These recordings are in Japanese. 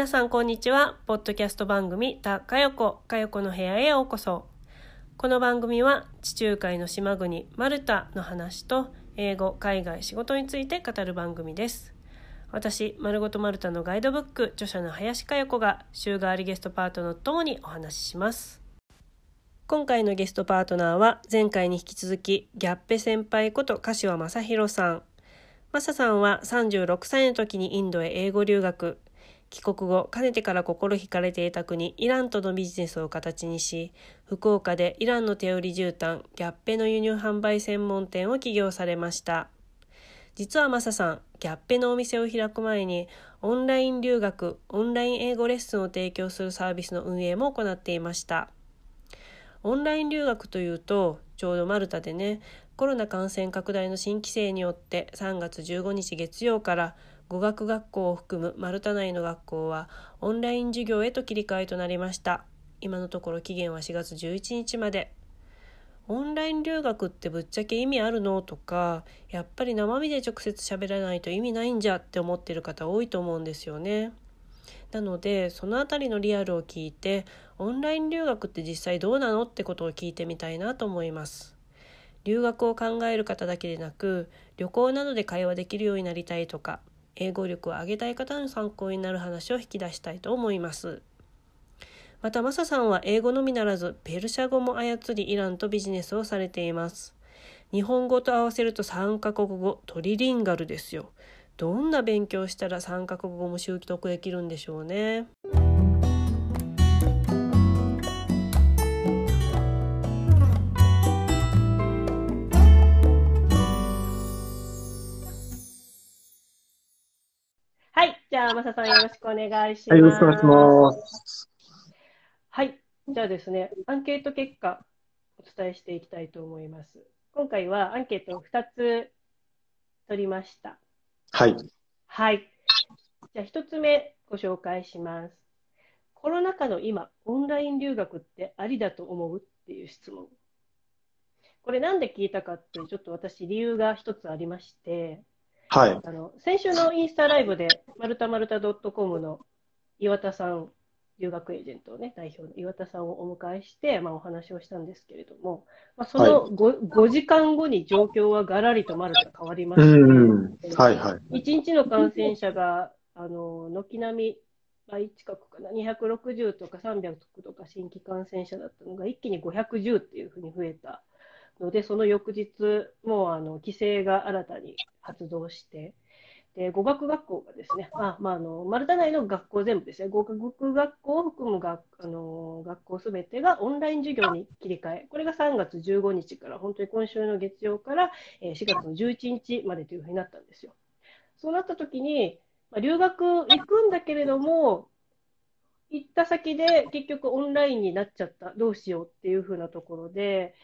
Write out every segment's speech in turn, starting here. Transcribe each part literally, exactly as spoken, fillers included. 皆さんこんにちは。ポッドキャスト番組たかよこかよこの部屋へようこそ。この番組は地中海の島国マルタの話と英語、海外、仕事について語る番組です。私、まるごとマルタのガイドブック著者の林かよこが週替わりゲストパートナーともにお話しします。今回のゲストパートナーは前回に引き続きギャッペ先輩こと柏正弘さん。マサさんはさんじゅうろくさいの時にインドへ英語留学。帰国後、かねてから心惹かれていた国、イランとのビジネスを形にし、福岡でイランの手織り絨毯、ギャッペの輸入販売専門店を起業されました。実はマサさん、ギャッペのお店を開く前に、オンライン留学、オンライン英語レッスンを提供するサービスの運営も行っていました。オンライン留学というと、ちょうどマルタでね、コロナ感染拡大の新規制によってさんがつじゅうごにち月曜から、語学学校を含むマルタ内の学校はオンライン授業へと切り替えとなりました。今のところ期限はしがつじゅういちにちまで。オンライン留学ってぶっちゃけ意味あるのとか、やっぱり生身で直接喋らないと意味ないんじゃって思ってる方多いと思うんですよね。なのでそのあたりのリアルを聞いて、オンライン留学って実際どうなのってことを聞いてみたいなと思います。留学を考える方だけでなく、旅行などで会話できるようになりたいとか、英語力を上げたい方の参考になる話を引き出したいと思います。またマサさんは英語のみならずペルシャ語も操りイランとビジネスをされています。日本語と合わせるとさんかこくご、トリリンガルですよ。どんな勉強したらさんかこくごも習得できるんでしょうね。じゃあマサさん、よろしくお願いします。はい、よろしくお願いします。はい、じゃあですね、アンケート結果お伝えしていきたいと思います。今回はアンケートをふたつ取りました。はい。はい。じゃあひとつめご紹介します。コロナ禍の今、オンライン留学ってありだと思うっていう質問。これなんで聞いたかって、ちょっと私理由がひとつありまして。はい、あの先週のインスタライブでマルタマルタ .com の岩田さん、留学エージェントを、ね、代表の岩田さんをお迎えして、まあ、お話をしたんですけれども、まあ、その 5,、はい、ごじかんごに状況はがらりとマルタ変わりました、ね。うん、はいはい、いちにちの感染者があの軒並み倍近くかな、にひゃくろくじゅうとかさんびゃくとか新規感染者だったのが一気にごひゃくじゅうっていうふうに増えた。のでその翌日、もうあの規制が新たに発動して、で語学学校がですね、あまあ、あのマルタ内の学校全部ですね、語学学校を含むがあの学校すべてがオンライン授業に切り替え、これがさんがつじゅうごにちから、本当に今週の月曜からしがつのじゅういちにちまでというふうになったんですよ。そうなったときに、まあ、留学行くんだけれども、行った先で結局オンラインになっちゃった、どうしようっていうふうなところで、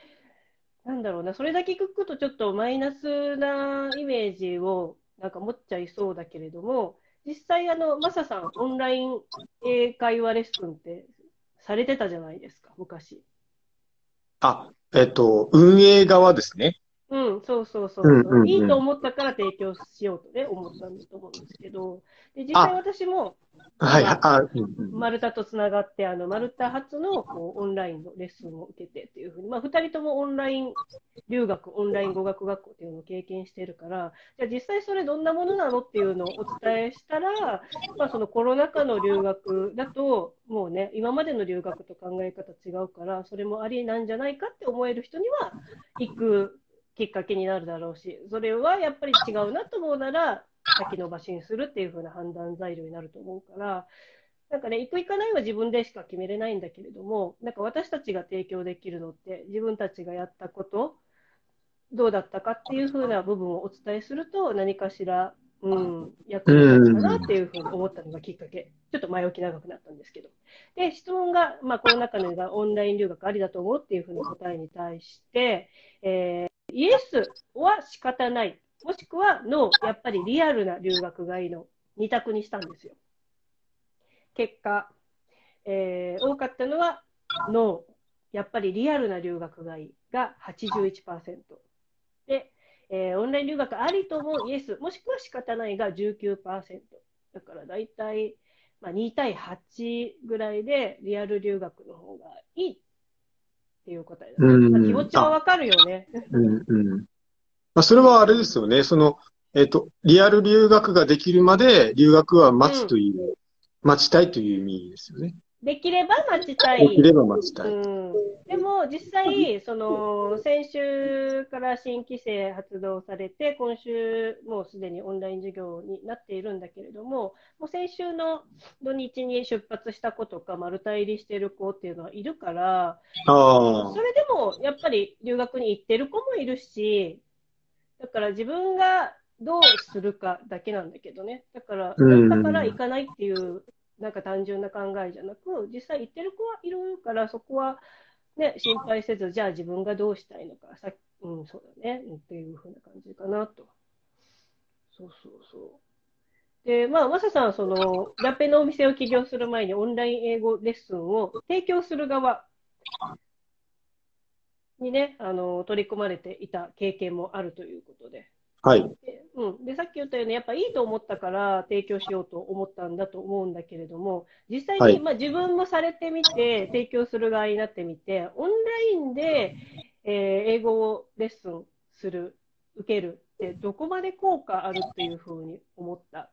なんだろうな、それだけ聞くとちょっとマイナスなイメージをなんか持っちゃいそうだけれども、実際あのマサさん、オンライン英会話レッスンってされてたじゃないですか、昔。あ、えっと運営側ですね。うん、そうそうそう、うんうんうん、いいと思ったから提供しようとね思ったんだと思うんですけど、で実際私もはい、あ、マルタとつながって、あのマルタ発のこうオンラインのレッスンを受けてっていうふうに、まあ、ふたりともオンライン留学、オンライン語学学校っていうのを経験しているから、じゃあ実際それどんなものなのっていうのをお伝えしたら、まあ、そのコロナ禍の留学だと、もうね、今までの留学と考え方違うから、それもありなんじゃないかって思える人には行くきっかけになるだろうし、それはやっぱり違うなと思うなら、先延ばしにするっていう風な判断材料になると思うから、なんかね、行く行かないは自分でしか決めれないんだけれども、なんか私たちが提供できるのって、自分たちがやったこと、どうだったかっていう風な部分をお伝えすると、何かしら、うん、役に立つかなっていう風に思ったのがきっかけ。ちょっと前置き長くなったんですけど。で、質問が、まあ、この中のがオンライン留学ありだと思うっていう風な答えに対して、えー、イエスは仕方ない。もしくはのやっぱりリアルな留学がいいのに択にしたんですよ。結果、えー、多かったのはのやっぱりリアルな留学がいいが はちじゅういちパーセント で、えー、オンライン留学ありともイエスもしくは仕方ないが じゅうきゅうパーセント だからだいたいまあ、にたいはちぐらいでリアル留学の方がいいっていう答えだ、うん、まあ、気持ちはわかるよね。うんうん、まあ、それはあれですよね。その、えっと、リアル留学ができるまで留学は待つという、うん、待ちたいという意味ですよね。できれば待ちたい。できれば待ちたい。うん、でも実際その先週から新規制発動されて、今週もうすでにオンライン授業になっているんだけれども、もう先週の土日に出発した子とか丸太入りしてる子っていうのはいるから、あ、それでもやっぱり留学に行ってる子もいるし、だから自分がどうするかだけなんだけどね。だからだから行かないっていう。なんか単純な考えじゃなく、実際行ってる子はいるから、そこは、ね、心配せず、じゃあ自分がどうしたいのか、さっき、うん、そうだね、っていうふうな感じかなと。そうそうそう。で、まあ、マサさん、その、ラペのお店を起業する前にオンライン英語レッスンを提供する側にね、あの、取り組まれていた経験もあるということで。はい、で、うん、でさっき言ったようにやっぱいいと思ったから提供しようと思ったんだと思うんだけれども、実際に、はい、まあ、自分もされてみて提供する側になってみて、オンラインで、えー、英語をレッスンする、受けるってどこまで効果あるっていうふうに思った、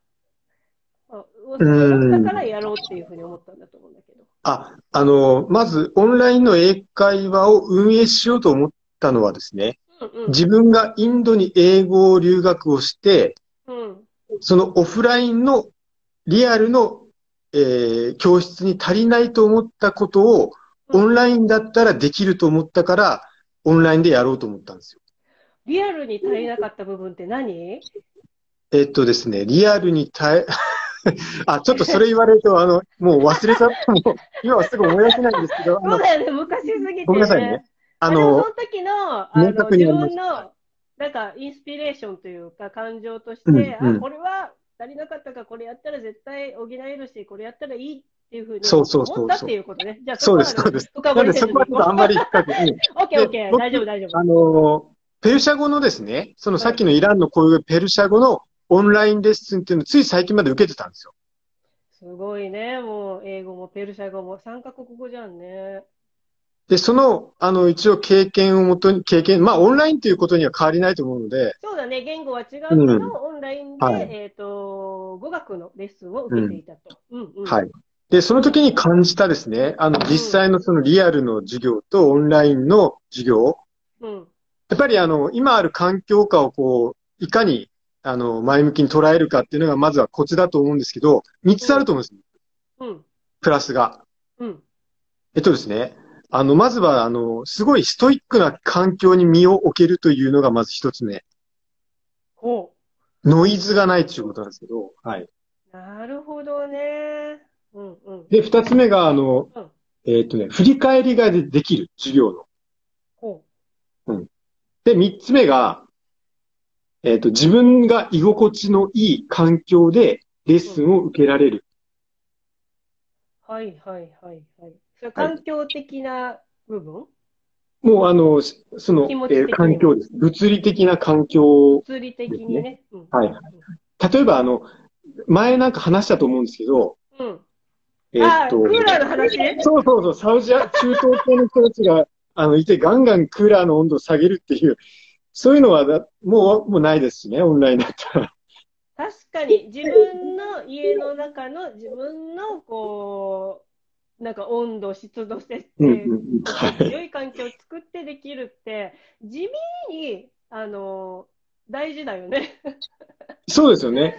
まあ、だからやろうっていうふうに思ったんだと思うんだけど、あ、あのまずオンラインの英会話を運営しようと思ったのはですね、自分がインドに英語留学をして、うん、そのオフラインのリアルの、えー、教室に足りないと思ったことをオンラインだったらできると思ったから、オンラインでやろうと思ったんですよ。リアルに足りなかった部分って何？えっとですね、リアルに足あ、ちょっとそれ言われると、あの、もう忘れちゃった。もう今はすぐ思い出せないんですけど。そうだよね、昔すぎて、ね。ごめんなさいね。あの、その時の、あの、自分の、なんか、インスピレーションというか、感情として、うんうん、あ、これは足りなかったから、これやったら絶対補えるし、これやったらいいっていうふうに思ったっていうことね。じゃあ、そうです、そうです。なので、そこはちょっとあんまり引っ掛けに。オッケー、オッケー、大丈夫、大丈夫。あの、ペルシャ語のですね、そのさっきのイランのこういうペルシャ語のオンラインレッスンっていうのをつい最近まで受けてたんですよ。すごいね、もう、英語もペルシャ語も、さんかこくごじゃんね。で、その、あの、一応経験をもとに、経験、まあ、オンラインということには変わりないと思うので。そうだね、言語は違うけど、うん、オンラインで、はい、えっと、語学のレッスンを受けていたと。はい。で、その時に感じたですね、あの、実際のそのリアルの授業とオンラインの授業。うん。やっぱり、あの、今ある環境下をこう、いかに、あの、前向きに捉えるかっていうのが、まずはコツだと思うんですけど、みっつあると思うんです。うん。プラスが。うん。えっとですね。あの、まずは、あの、すごいストイックな環境に身を置けるというのがまず一つ目。お。ノイズがないということなんですけど、はい。なるほどね。うんうん。で、二つ目が、あの、うん、えっとね、振り返りができる、授業の。お。うん。で、三つ目が、えっと、自分が居心地のいい環境でレッスンを受けられる。うん、はいはいはいはい。環境的な部分、はい、もうあの、その、えー、環境です。物理的な環境、ね。物理的にね。うん、はい。例えばあの、前なんか話したと思うんですけど、うん、えっと、クーラーの話ね。そうそうそう、サウジア、中東系の人たちが、あの、いてガンガンクーラーの温度を下げるっていう、そういうのはだ、もう、もうないですしね、オンラインだったら。確かに、自分の家の中の自分の、こう、なんか温度、湿度設定、良い環境を作ってできるって、地味に、あのー、大事だよね。そうですよね。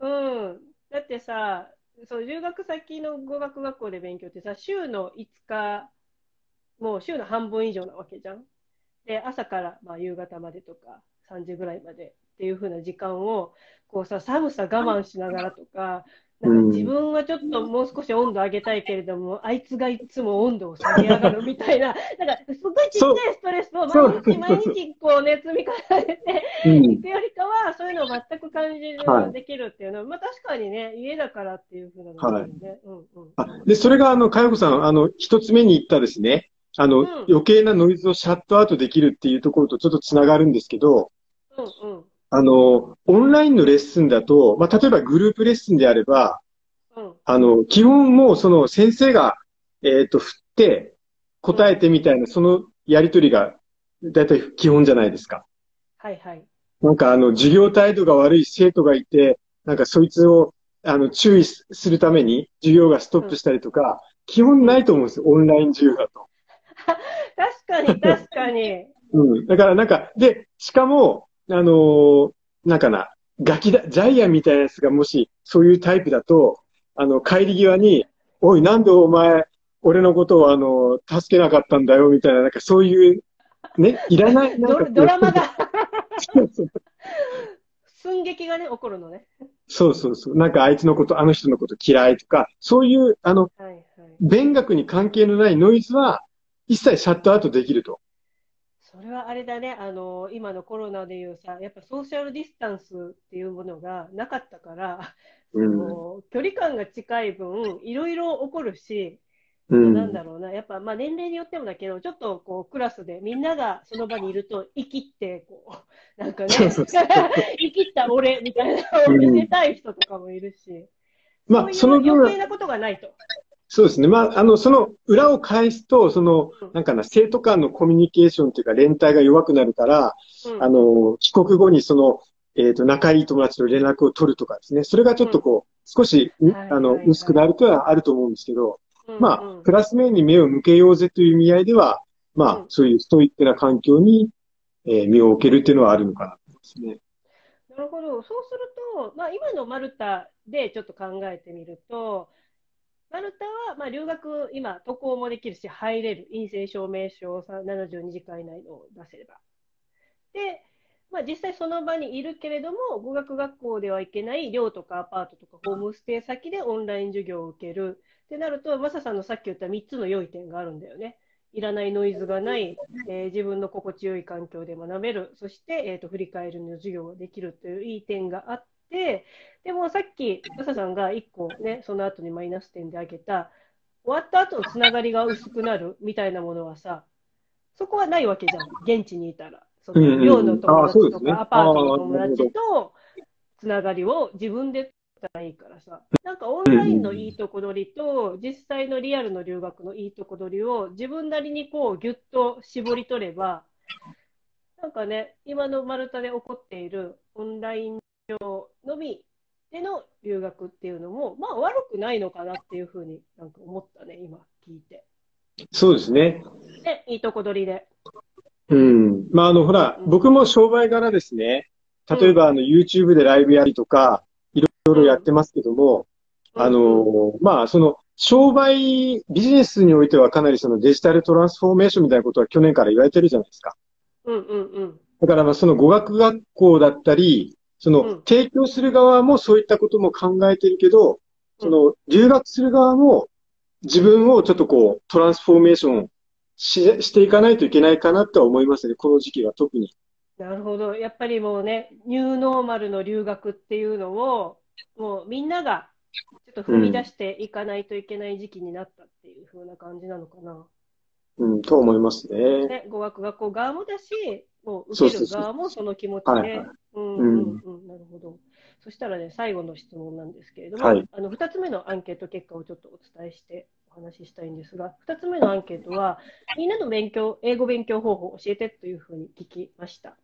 うん。だってさ、そう、留学先の語学学校で勉強ってさ、週のいつか、もう週の半分以上なわけじゃん。で、朝から、まあ、夕方までとか、さんじぐらいまでっていう風な時間を、こうさ、寒さ我慢しながらとか、なんか自分はちょっともう少し温度上げたいけれども、うん、あいつがいつも温度を下げ上がるみたいな、なんかすごいちっちゃいストレスを毎日毎日こうね、積み重ねていくよりかは、そういうのを全く感じるようにできるっていうのは、はい、まあ確かにね、家だからっていうふうなのがあるんで。で、それがあの、かよこさん、あの、一つ目に言ったですね、あの、うん、余計なノイズをシャットアウトできるっていうところとちょっとつながるんですけど、うんうん、あの、オンラインのレッスンだと、まあ、例えばグループレッスンであれば、うん、あの、基本もうその先生が、えっと、振って答えてみたいな、うん、そのやりとりがだいたい基本じゃないですか。はいはい。なんかあの、授業態度が悪い生徒がいて、なんかそいつを、あの、注意するために授業がストップしたりとか、うん、基本ないと思うんですよ、オンライン授業だと。確かに、確かに。うん。だからなんか、で、しかも、あのー、なんかな、ガキだ、ジャイアンみたいなやつがもし、そういうタイプだと、あの、帰り際に、おい、なんでお前、俺のことを、あの、助けなかったんだよ、みたいな、なんかそういう、ね、いらない、なんかドラマが。寸劇がね、起こるのね。そうそうそう。なんかあいつのこと、あの人のこと嫌いとか、そういう、あの、はいはい、勉学に関係のないノイズは、一切シャットアウトできると。それはあれだね、あの、今のコロナでいうさ、やっぱソーシャルディスタンスっていうものがなかったから、うん、距離感が近い分、いろいろ起こるし、うん、なんだろうな、やっぱまあ年齢によってもだけど、ちょっとこうクラスでみんながその場にいると、生きってこう、なんかね、生きった俺みたいなのを見せたい人とかもいるし、うん、まあ、その余計なことがないと。そうですね。まあ、あの、その裏を返すと、その、なんかな、生徒間のコミュニケーションというか、連帯が弱くなるから、うん、あの、帰国後にその、えっと、仲いい友達と連絡を取るとかですね。それがちょっとこう、少し、あの、薄くなるとはあると思うんですけど、まあ、プラス面に目を向けようぜという意味合いでは、まあ、うん、そういうストイックな環境に、えー、身を置けるっていうのはあるのかなと思いますね。なるほど。そうすると、まあ、今のマルタでちょっと考えてみると、マルタは、まあ、留学、今、渡航もできるし、入れる。陰性証明書をななじゅうにじかん以内を出せれば。で、まあ、実際その場にいるけれども、語学学校では行けない寮とかアパートとかホームステイ先でオンライン授業を受ける。ってなると、マサさんのさっき言ったみっつの良い点があるんだよね。いらないノイズがない、えー、自分の心地よい環境で学べる、そして、えーと、振り返りの授業ができるといういい点があって、でもさっきマサさんがいっこね、その後にマイナス点で挙げた、終わった後のつながりが薄くなるみたいなものはさ、そこはないわけじゃん、現地にいたら。その寮の友達とかアパートの友達とつながりを自分でいいからさ、なんかオンラインのいいとこ取りと、実際のリアルの留学のいいとこ取りを自分なりにこうギュッと絞り取れば、なんかね、今のマルタで起こっているオンライン上のみでの留学っていうのも、まあ悪くないのかなっていうふうになんか思ったね、今聞いて。そうですね。ね、いいとこ取りで。うん。まああの、ほら、うん、僕も商売柄ですね、例えばあの ユーチューブ でライブやりとか、いろいろやってますけども、あの、まあ、その、商売、ビジネスにおいてはかなりそのデジタルトランスフォーメーションみたいなことは去年から言われてるじゃないですか。うんうんうん。だからまあ、その語学学校だったり、その、提供する側もそういったことも考えてるけど、その、留学する側も自分をちょっとこう、トランスフォーメーションし、していかないといけないかなとは思いますね、この時期は特に。なるほど。やっぱりもうね、ニューノーマルの留学っていうのを、もうみんながちょっと踏み出していかないといけない時期になったっていう風な感じなのかな。うん、と思いますね。ね、語学学校側もだし、もう受ける側もその気持ちで。うんうんうん、なるほど。そしたらね、最後の質問なんですけれども、はい、あのふたつめのアンケート結果をちょっとお伝えしてお話ししたいんですが、ふたつめのアンケートは、みんなの勉強、英語勉強方法を教えてという風に聞きました。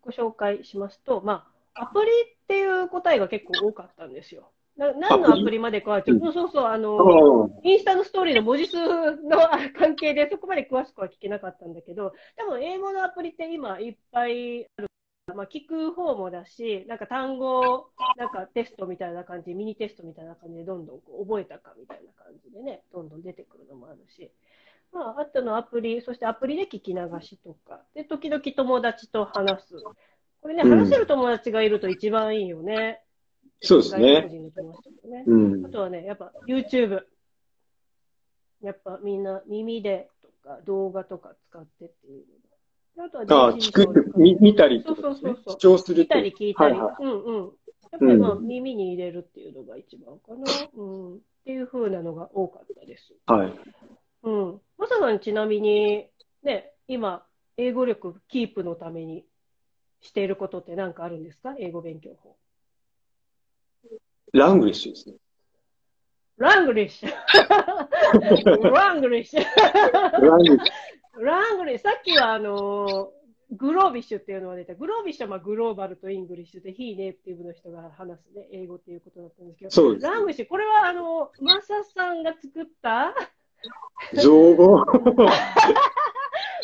ご紹介しますと、まあアプリっていう答えが結構多かったんですよ。な何のアプリまでかはちょっと、うん、そうそう、あの、インスタのストーリーの文字数の関係でそこまで詳しくは聞けなかったんだけど、多分英語のアプリって今いっぱいある。まあ、聞く方もだし、なんか単語、なんかテストみたいな感じ、ミニテストみたいな感じでどんどんこう覚えたかみたいな感じでね、どんどん出てくるのもあるし。まあ、あとのアプリ、そしてアプリで聞き流しとか、で、時々友達と話す。これね、話せる友達がいると一番いいよね。うん、そうですね。うん、あとはね、やっぱ ユーチューブ。やっぱみんな耳でとか動画とか使ってっていう。あとは、ああ、聞く、見たりとか、ね、そうそうそう。視聴する。見たり聞いたり。はいはい、うんうん。やっぱりまあ、うん、耳に入れるっていうのが一番かな。うん。っていう風なのが多かったです。はい。うん。マサさんちなみに、ね、今、英語力キープのために、していることって何かあるんですか？英語勉強法。ラングリッシュですね。Langlish! Langlish! Langlish! さっきはあのー、グロービッシュっていうのが出た。グロービッシュはまあグローバルとイングリッシュで、非ネイティブの人が話すね、英語っていうことだったんですけど、そうです。Langlish、これはあのー、マサさんが作った造語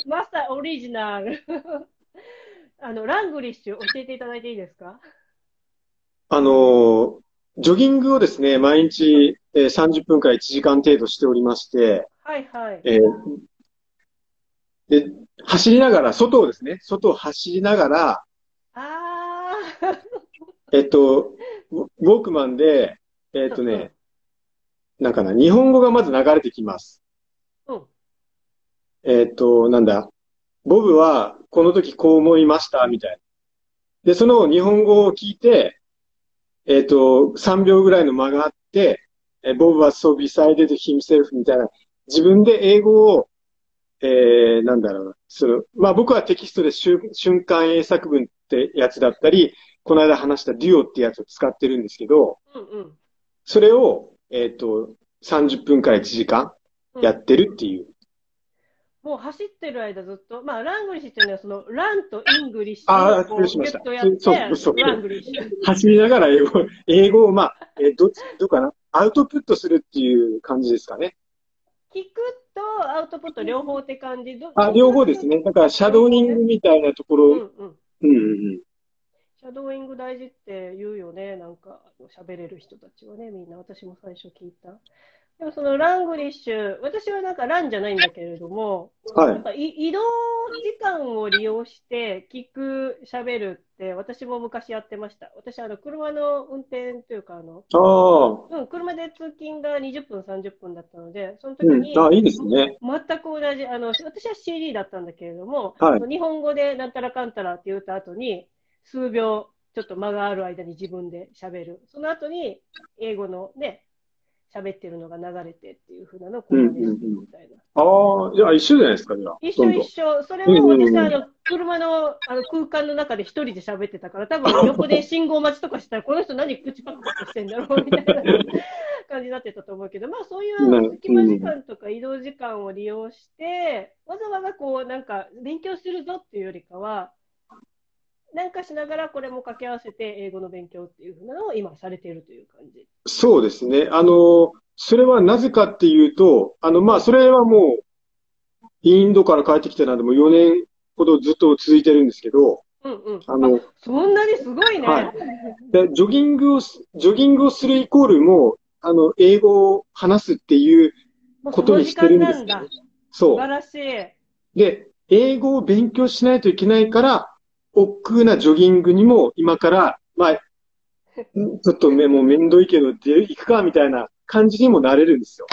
マサオリジナルあの、ラングリッシュ教えていただいていいですか？あの、ジョギングをですね、毎日、えー、さんじゅっぷんからいちじかん程度しておりまして、はいはい。えー、で、走りながら、外をですね、外を走りながら、あえっと、ウォークマンで、えー、っとね、なんかな、日本語がまず流れてきます。うん。えっと、なんだ、ボブはこの時こう思いました、みたいな。で、その日本語を聞いて、えっと、さんびょうぐらいの間があって、えー、ボブはそう decided himself みたいな。自分で英語を、えー、なんだろうな。それ、まあ僕はテキストで瞬間英作文ってやつだったり、この間話したデュオってやつを使ってるんですけど、うんうん、それを、えっと、さんじゅっぷんからいちじかんやってるっていう。うん、もう走ってる間ずっと、まあ、ラングリッシュっていうのは、その、ランとイングリッシュをゲットやって、ラングリッシュ。走りながら英語、英語を、まあ、え、ど、どうかな、アウトプットするっていう感じですかね。聞くと、アウトプット両方って感じ。あ、両方ですね。だから、シャドーイングみたいなところ。うんうん。うんうん。シャドーイング大事って言うよね。なんか、喋れる人たちはね、みんな。私も最初聞いた。でもそのラングリッシュ、私はなんかランじゃないんだけれども、はい、なんか移動時間を利用して聞く、喋るって私も昔やってました。私あの車の運転というかあの、あうん、車で通勤がにじゅっぷん、さんじゅっぷんだったので、その時に、うん、あいいですね、全く同じあの、私は シーディー だったんだけれども、はい、日本語でなんたらかんたらって言った後に、数秒ちょっと間がある間に自分で喋る。その後に英語のね、喋ってるのが流れてっていう風なのをこうですみたいな。ああ、じゃあ一緒じゃないですか、じゃあ。一緒一緒。それも私はあの、車のあの空間の中で一人で喋ってたから、多分横で信号待ちとかしたら、この人何口パクパクしてんだろうみたいな感じになってたと思うけど、まあそういう隙間時間とか移動時間を利用して、わざわざこうなんか勉強するぞっていうよりかは、なんかしながらこれも掛け合わせて英語の勉強っていうふうなのを今されているという感じ。そうですね。あの、それはなぜかっていうと、あの、まあ、それはもう、インドから帰ってきてなんでもよねんほどずっと続いてるんですけど、うんうん。あの、あ、そんなにすごいね。はい、で、ジョギングを、ジョギングをするイコールも、あの、英語を話すっていうことにしてるんですけど。そう。素晴らしい。で、英語を勉強しないといけないから、億劫なジョギングにも今から、まあ、ちょっとめ、もうめんどいけど、で、行くか、みたいな感じにもなれるんですよ。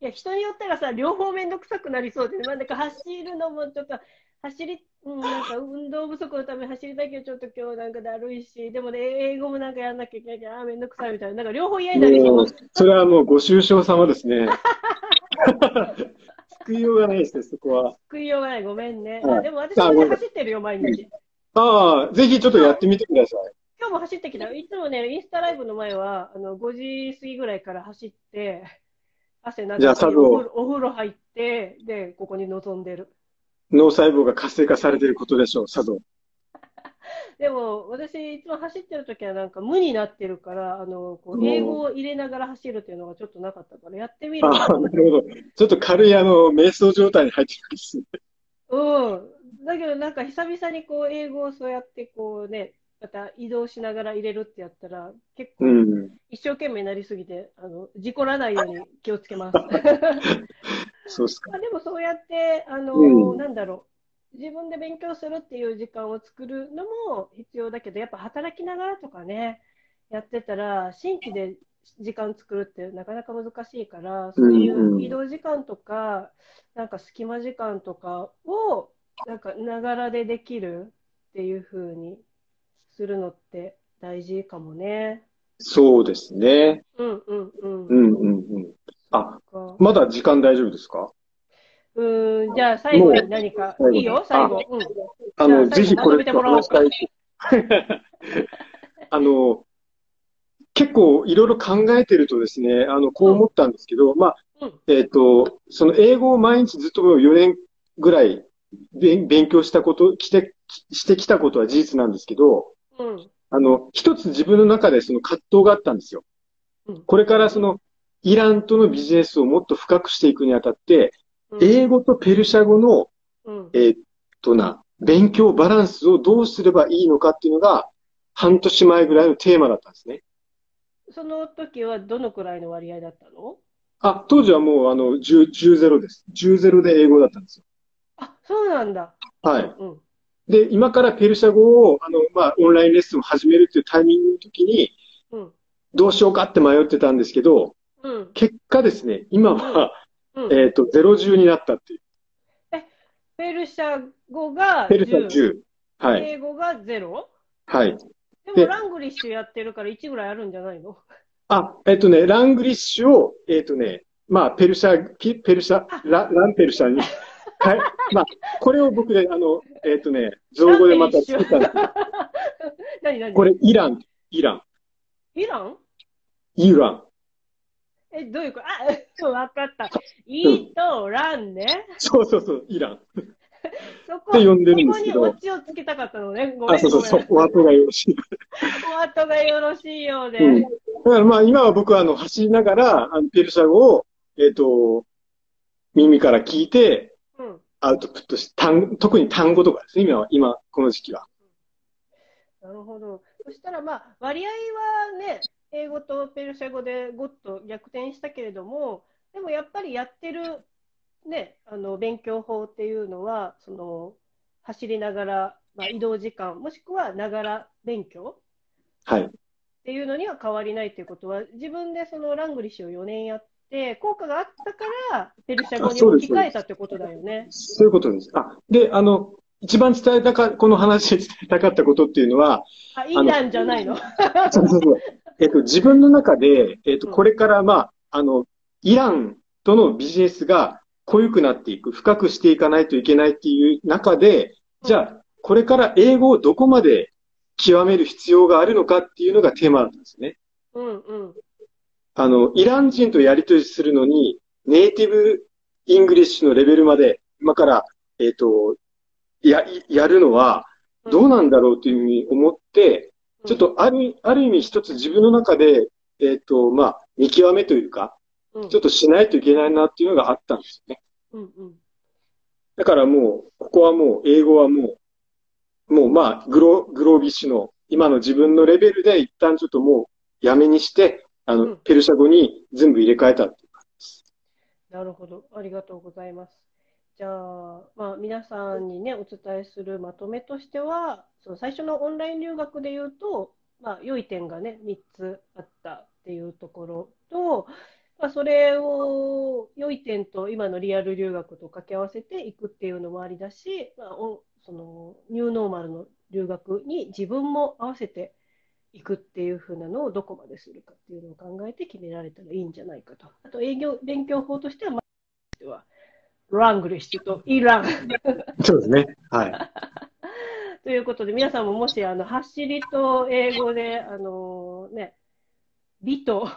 いや、人によったらさ、両方めんどくさくなりそうで、ね、まあ、なんか走るのもちょっと、走り、うん、なんか運動不足のため走りたいけど、ちょっと今日なんかだるいし、でもね、英語もなんかやんなきゃいけないけど、あー、めんどくさいみたいな、なんか両方嫌になりそう。それはもうご愁傷様ですね。救いようがないですね、そこは。救いようがない、ごめんね。はい、でも私も、ね、走ってるよ、毎日。うん、ああ、ぜひちょっとやってみてください。今日も走ってきた。いつもね、インスタライブの前は、あの、ごじ過ぎぐらいから走って、汗なくて、お風呂、お風呂入って、で、ここに臨んでる。脳細胞が活性化されていることでしょう、佐藤。でも、私、いつも走ってるときはなんか無になってるから、あの、こう英語を入れながら走るっていうのがちょっとなかったから、やってみる。ああ、なるほど。ちょっと軽い、あの、瞑想状態に入ってるんですね。うん。だけどなんか久々にこう英語をそうやってこうね、また移動しながら入れるってやったら結構一生懸命になりすぎて、あの、事故らないように気をつけます。そうですか。でもそうやって、あの、うん、なんだろう、自分で勉強するっていう時間を作るのも必要だけど、やっぱ働きながらとかね、やってたら新規で時間作るってなかなか難しいから、そういう移動時間とか、なんか隙間時間とかをなんか、ながらでできるっていう風にするのって大事かもね。そうですね。うんうんうん。うんうんうん。あ、まだ時間大丈夫ですか？うん、じゃあ最後に何か、いいよ、最後。あの、ぜひこれと話したい。あの、結構いろいろ考えてるとですね、あの、こう思ったんですけど、うん、まあ、えっと、その英語を毎日ずっとよねんぐらい勉強したこと、して、してきたことは事実なんですけど、うん、あの、一つ自分の中でその葛藤があったんですよ。うん、これからその、イランとのビジネスをもっと深くしていくにあたって、うん、英語とペルシャ語の、うん、えっとな、勉強バランスをどうすればいいのかっていうのが、半年前ぐらいのテーマだったんですね。その時はどのくらいの割合だったの？あ、当時はもう、あの、じゅう、じゅうゼロです。じゅうゼロで英語だったんですよ。あ、そうなんだ。はい。うん、で、今からペルシャ語を、あの、まあ、オンラインレッスンを始めるっていうタイミングの時に、うん、どうしようかって迷ってたんですけど、うん、結果ですね、今は、うんうん、えっと、ゼロじゅうになったっていう。え、ペルシャ語がじゅう。ペルシャじゅう。はい。英語がゼロ？はい。でも、ラングリッシュやってるからいちぐらいあるんじゃないの？あ、えっとね、ラングリッシュを、えっとね、まあ、ペルシャ、ペルシャ、ランペルシャに、はい、まあ、これを僕で、あの、えっとね、造語でまた作ったんです何何これ、イラン、イラン。イラン？イラン。え、どういうこと？あ、そう、わかった。イとランね。そうそうそう、イラン。そこにオチをつけたかったのね。ごめん。あ、そうそうそう。お後がよろしい。お後がよろしいようで。うん、だからまあ今は僕はあの走りながらあのペルシャ語を、えっと、耳から聞いて、うん、アウトプットして単、特に単語とかですね。今は、今、この時期は。なるほど。そしたらまあ割合はね、英語とペルシャ語でごっと逆転したけれども、でもやっぱりやってるね、あの勉強法っていうのはその走りながら、まあ、移動時間もしくはながら勉強、はい、っていうのには変わりないということは自分でそのラングリッシュをよねんやって効果があったからペルシャ語に置き換えたってことだよね。そういうことです。あ、で、あの一番伝えたかこの話で伝えたかったことっていうのはあ、いいなんじゃないの？そうそうそう。えっと自分の中で、えっと、これから、まあ、あのイランとのビジネスが濃ゆくなっていく、深くしていかないといけないっていう中で、じゃあ、これから英語をどこまで極める必要があるのかっていうのがテーマだったんですね。うんうん。あの、イラン人とやり取りするのに、ネイティブイングリッシュのレベルまで、今から、えっと、や、やるのは、どうなんだろうというふうに思って、ちょっとある、ある意味一つ自分の中で、えっと、まあ、見極めというか、ちょっとしないといけないなっていうのがあったんですよね。うんうん、だからもう、ここはもう、英語はもう、もうまあ、グロ、グロービッシュの、今の自分のレベルで一旦ちょっともう、やめにして、あの、うん、ペルシャ語に全部入れ替えたっていう感じです。なるほど。ありがとうございます。じゃあ、まあ、皆さんにね、お伝えするまとめとしては、その最初のオンライン留学で言うと、まあ、良い点がね、みっつあったっていうところと、まあそれを良い点と今のリアル留学と掛け合わせていくっていうのもありだし、まあ、そのニューノーマルの留学に自分も合わせていくっていう風なのをどこまでするかっていうのを考えて決められたらいいんじゃないかと。あと営業勉強法としては、まあ、ラングリッシュとイラン。そうですね。はい。ということで皆さんももしあの走りと英語であのね美と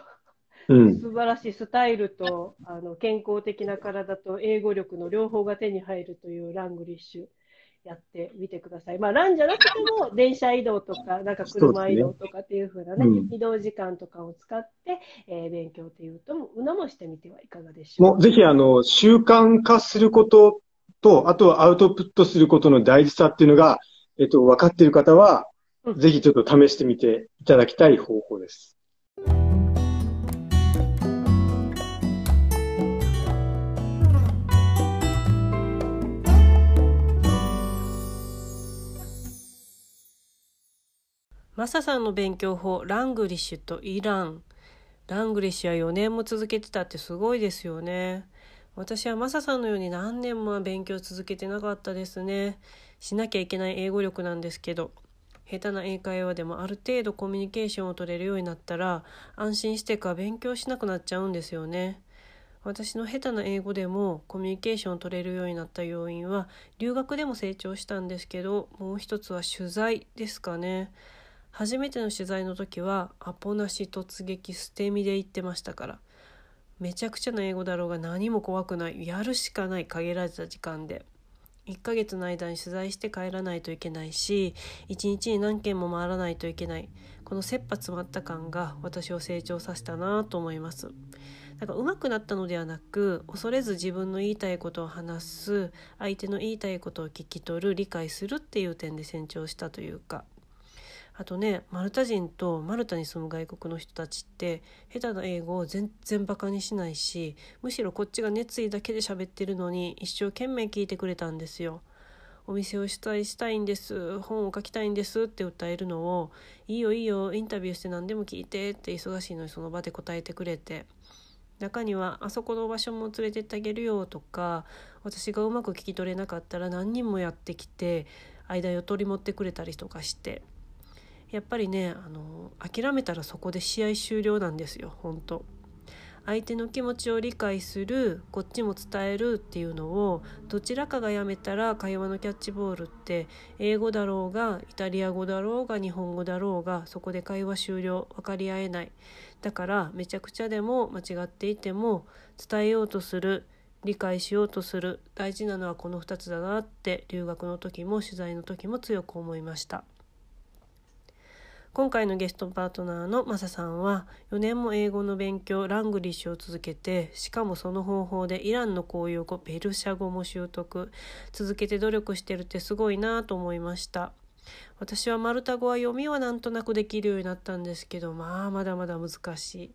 うん、素晴らしいスタイルとあの健康的な体と英語力の両方が手に入るというラングリッシュやってみてください。まあ、ランじゃなくても電車移動とか、なんか車移動とかっていう風なね、ねうん、移動時間とかを使って、えー、勉強というとうのもしてみてはいかがでしょうか。もうぜひあの習慣化することと、あとはアウトプットすることの大事さっていうのが、えっと、分かっている方は、うん、ぜひちょっと試してみていただきたい方法です。マサさんの勉強法、ラングリッシュとイラン。ラングリッシュはよねんも続けてたってすごいですよね。私はマサさんのように何年も勉強続けてなかったですね。しなきゃいけない英語力なんですけど、下手な英会話でもある程度コミュニケーションを取れるようになったら、安心してか勉強しなくなっちゃうんですよね。私の下手な英語でもコミュニケーションを取れるようになった要因は、留学でも成長したんですけど、もう一つは取材ですかね。初めての取材の時はアポなし突撃捨て身で行ってましたから、めちゃくちゃな英語だろうが何も怖くない、やるしかない、限られた時間でいっかげつの間に取材して帰らないといけないし、いちにちに何件も回らないといけない。この切羽詰まった感が私を成長させたなと思います。なんか上手くなったのではなく、恐れず自分の言いたいことを話す、相手の言いたいことを聞き取る、理解するっていう点で成長したというか。あとね、マルタ人とマルタに住む外国の人たちって下手な英語を全然バカにしないし、むしろこっちが熱意だけで喋ってるのに一生懸命聞いてくれたんですよ。お店を主催したいんです、本を書きたいんですって訴えるのを、いいよいいよインタビューして何でも聞いてって忙しいのにその場で答えてくれて、中にはあそこの場所も連れてってあげるよとか、私がうまく聞き取れなかったら何人もやってきて間を取り持ってくれたりとかして、やっぱりね、あの諦めたらそこで試合終了なんですよ。本当、相手の気持ちを理解する、こっちも伝えるっていうのをどちらかがやめたら、会話のキャッチボールって英語だろうがイタリア語だろうが日本語だろうがそこで会話終了、分かり合えない。だからめちゃくちゃでも間違っていても伝えようとする、理解しようとする、大事なのはこのふたつだなって留学の時も取材の時も強く思いました。今回のゲストパートナーのマサさんはよねんも英語の勉強、ラングリッシュを続けて、しかもその方法でイランの公用語、ペルシャ語も習得、続けて努力してるってすごいなと思いました。私はマルタ語は読みはなんとなくできるようになったんですけど、まあまだまだ難しい。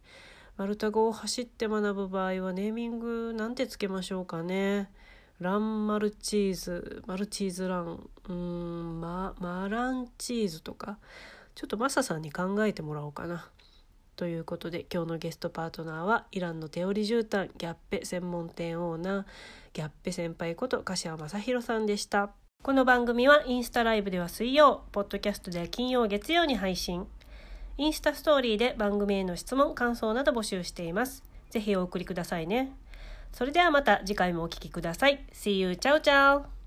マルタ語を走って学ぶ場合はネーミングなんてつけましょうかね。ランマルチーズ、マルチーズラン、うーん、マ、マランチーズとか。ちょっとマサさんに考えてもらおうかな。ということで今日のゲストパートナーはイランの手織り絨毯ギャッペ専門店オーナーギャッペ先輩こと柏正弘さんでした。この番組はインスタライブでは水曜、ポッドキャストでは金曜月曜に配信、インスタストーリーで番組への質問感想など募集しています。ぜひお送りくださいね。それではまた次回もお聞きください。 See you! チャオチャオ。